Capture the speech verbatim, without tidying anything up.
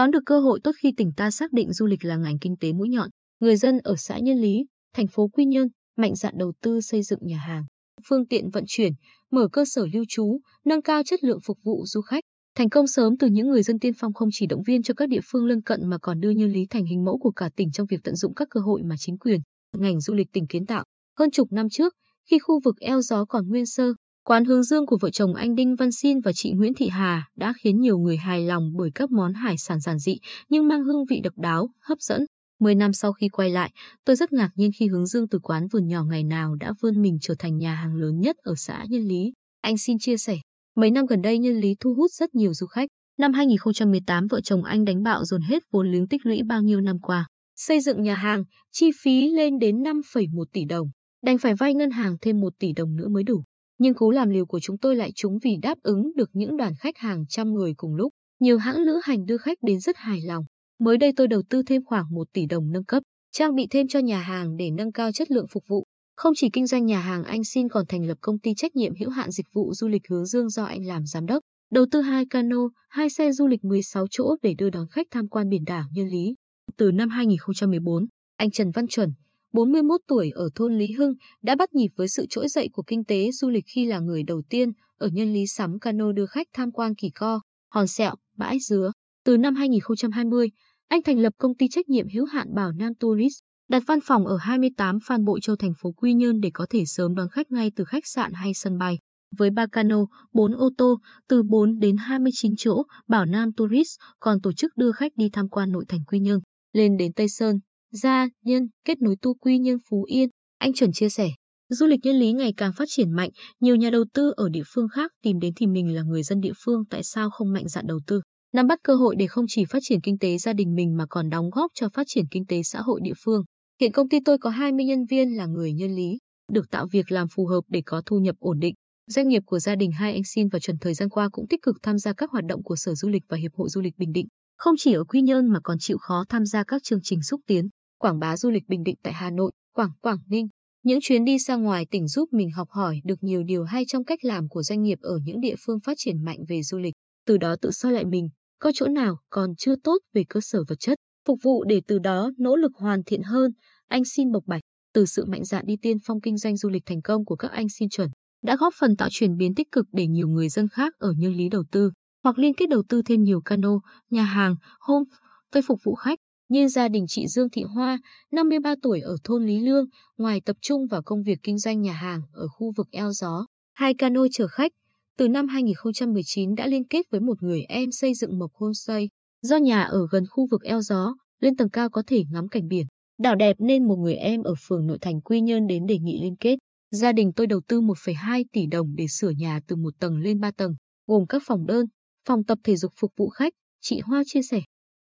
đón được cơ hội tốt khi tỉnh ta xác định du lịch là ngành kinh tế mũi nhọn. Người dân ở xã Nhân Lý, thành phố Quy Nhơn mạnh dạn đầu tư xây dựng nhà hàng, phương tiện vận chuyển, mở cơ sở lưu trú, nâng cao chất lượng phục vụ du khách. Thành công sớm từ những người dân tiên phong không chỉ động viên cho các địa phương lân cận mà còn đưa Nhân Lý thành hình mẫu của cả tỉnh trong việc tận dụng các cơ hội mà chính quyền, ngành du lịch tỉnh kiến tạo. Hơn chục năm trước, khi khu vực eo gió còn nguyên sơ, quán Hướng Dương của vợ chồng anh Đinh Văn Xin và chị Nguyễn Thị Hà đã khiến nhiều người hài lòng bởi các món hải sản giản dị nhưng mang hương vị độc đáo, hấp dẫn. mười năm sau khi quay lại, tôi rất ngạc nhiên khi Hướng Dương từ quán vườn nhỏ ngày nào đã vươn mình trở thành nhà hàng lớn nhất ở xã Nhân Lý. Anh Xin chia sẻ, mấy năm gần đây Nhân Lý thu hút rất nhiều du khách. Năm hai nghìn không trăm mười tám, vợ chồng anh đánh bạo dồn hết vốn liếng tích lũy bao nhiêu năm qua. Xây dựng nhà hàng, chi phí lên đến năm phẩy một tỷ đồng. Đành phải vay ngân hàng thêm một tỷ đồng nữa mới đủ. Nhưng cú làm liều của chúng tôi lại trúng vì đáp ứng được những đoàn khách hàng trăm người cùng lúc. Nhiều hãng lữ hành đưa khách đến rất hài lòng. Mới đây tôi đầu tư thêm khoảng một tỷ đồng nâng cấp, trang bị thêm cho nhà hàng để nâng cao chất lượng phục vụ. Không chỉ kinh doanh nhà hàng, anh Xin còn thành lập công ty trách nhiệm hữu hạn dịch vụ du lịch Hướng Dương do anh làm giám đốc. Đầu tư hai cano, hai xe du lịch mười sáu chỗ để đưa đón khách tham quan biển đảo Nhân Lý. Từ năm hai nghìn không trăm mười bốn, anh Trần Văn Chuẩn, bốn mươi mốt tuổi ở thôn Lý Hưng, đã bắt nhịp với sự trỗi dậy của kinh tế du lịch khi là người đầu tiên ở Nhân Lý sắm cano đưa khách tham quan Kỳ Co, Hòn Sẹo, bãi dứa. Từ năm hai nghìn không trăm hai mươi, anh thành lập công ty trách nhiệm hữu hạn Bảo Nam Tourist, đặt văn phòng ở hai mươi tám Phan Bội Châu, thành phố Quy Nhơn để có thể sớm đón khách ngay từ khách sạn hay sân bay. Với ba cano, bốn ô tô, từ bốn đến hai mươi chín chỗ, Bảo Nam Tourist còn tổ chức đưa khách đi tham quan nội thành Quy Nhơn, lên đến Tây Sơn, Gia Nhân, kết nối tu Quy Nhơn Phú Yên. Anh Chuẩn chia sẻ, du lịch Nhân Lý ngày càng phát triển mạnh, nhiều nhà đầu tư ở địa phương khác tìm đến thì mình là người dân địa phương tại sao không mạnh dạn đầu tư, nắm bắt cơ hội để không chỉ phát triển kinh tế gia đình mình mà còn đóng góp cho phát triển kinh tế xã hội địa phương. Hiện công ty tôi có hai mươi nhân viên là người Nhân Lý, được tạo việc làm phù hợp để có thu nhập ổn định. Doanh nghiệp của gia đình hai anh Xin và Chuẩn thời gian qua cũng tích cực tham gia các hoạt động của Sở Du lịch và Hiệp hội Du lịch Bình Định, không chỉ ở Quy Nhơn mà còn chịu khó tham gia các chương trình xúc tiến, quảng bá du lịch Bình Định tại Hà Nội, Quảng Quảng Ninh. Những chuyến đi ra ngoài tỉnh giúp mình học hỏi được nhiều điều hay trong cách làm của doanh nghiệp ở những địa phương phát triển mạnh về du lịch, từ đó tự soi lại mình, có chỗ nào còn chưa tốt về cơ sở vật chất, phục vụ để từ đó nỗ lực hoàn thiện hơn, anh Xin bộc bạch. Từ sự mạnh dạn đi tiên phong kinh doanh du lịch thành công của các anh Xin, Chuẩn đã góp phần tạo chuyển biến tích cực để nhiều người dân khác ở Nhân Lý đầu tư hoặc liên kết đầu tư thêm nhiều cano, nhà hàng, home tới phục vụ khách. Như gia đình chị Dương Thị Hoa, năm mươi ba tuổi ở thôn Lý Lương, ngoài tập trung vào công việc kinh doanh nhà hàng ở khu vực eo gió, hai cano chở khách, từ năm hai nghìn không trăm mười chín đã liên kết với một người em xây dựng một homestay. Do nhà ở gần khu vực eo gió, lên tầng cao có thể ngắm cảnh biển, đảo đẹp nên một người em ở phường nội thành Quy Nhơn đến đề nghị liên kết. Gia đình tôi đầu tư một phẩy hai tỷ đồng để sửa nhà từ một tầng lên ba tầng, gồm các phòng đơn, phòng tập thể dục phục vụ khách, chị Hoa chia sẻ.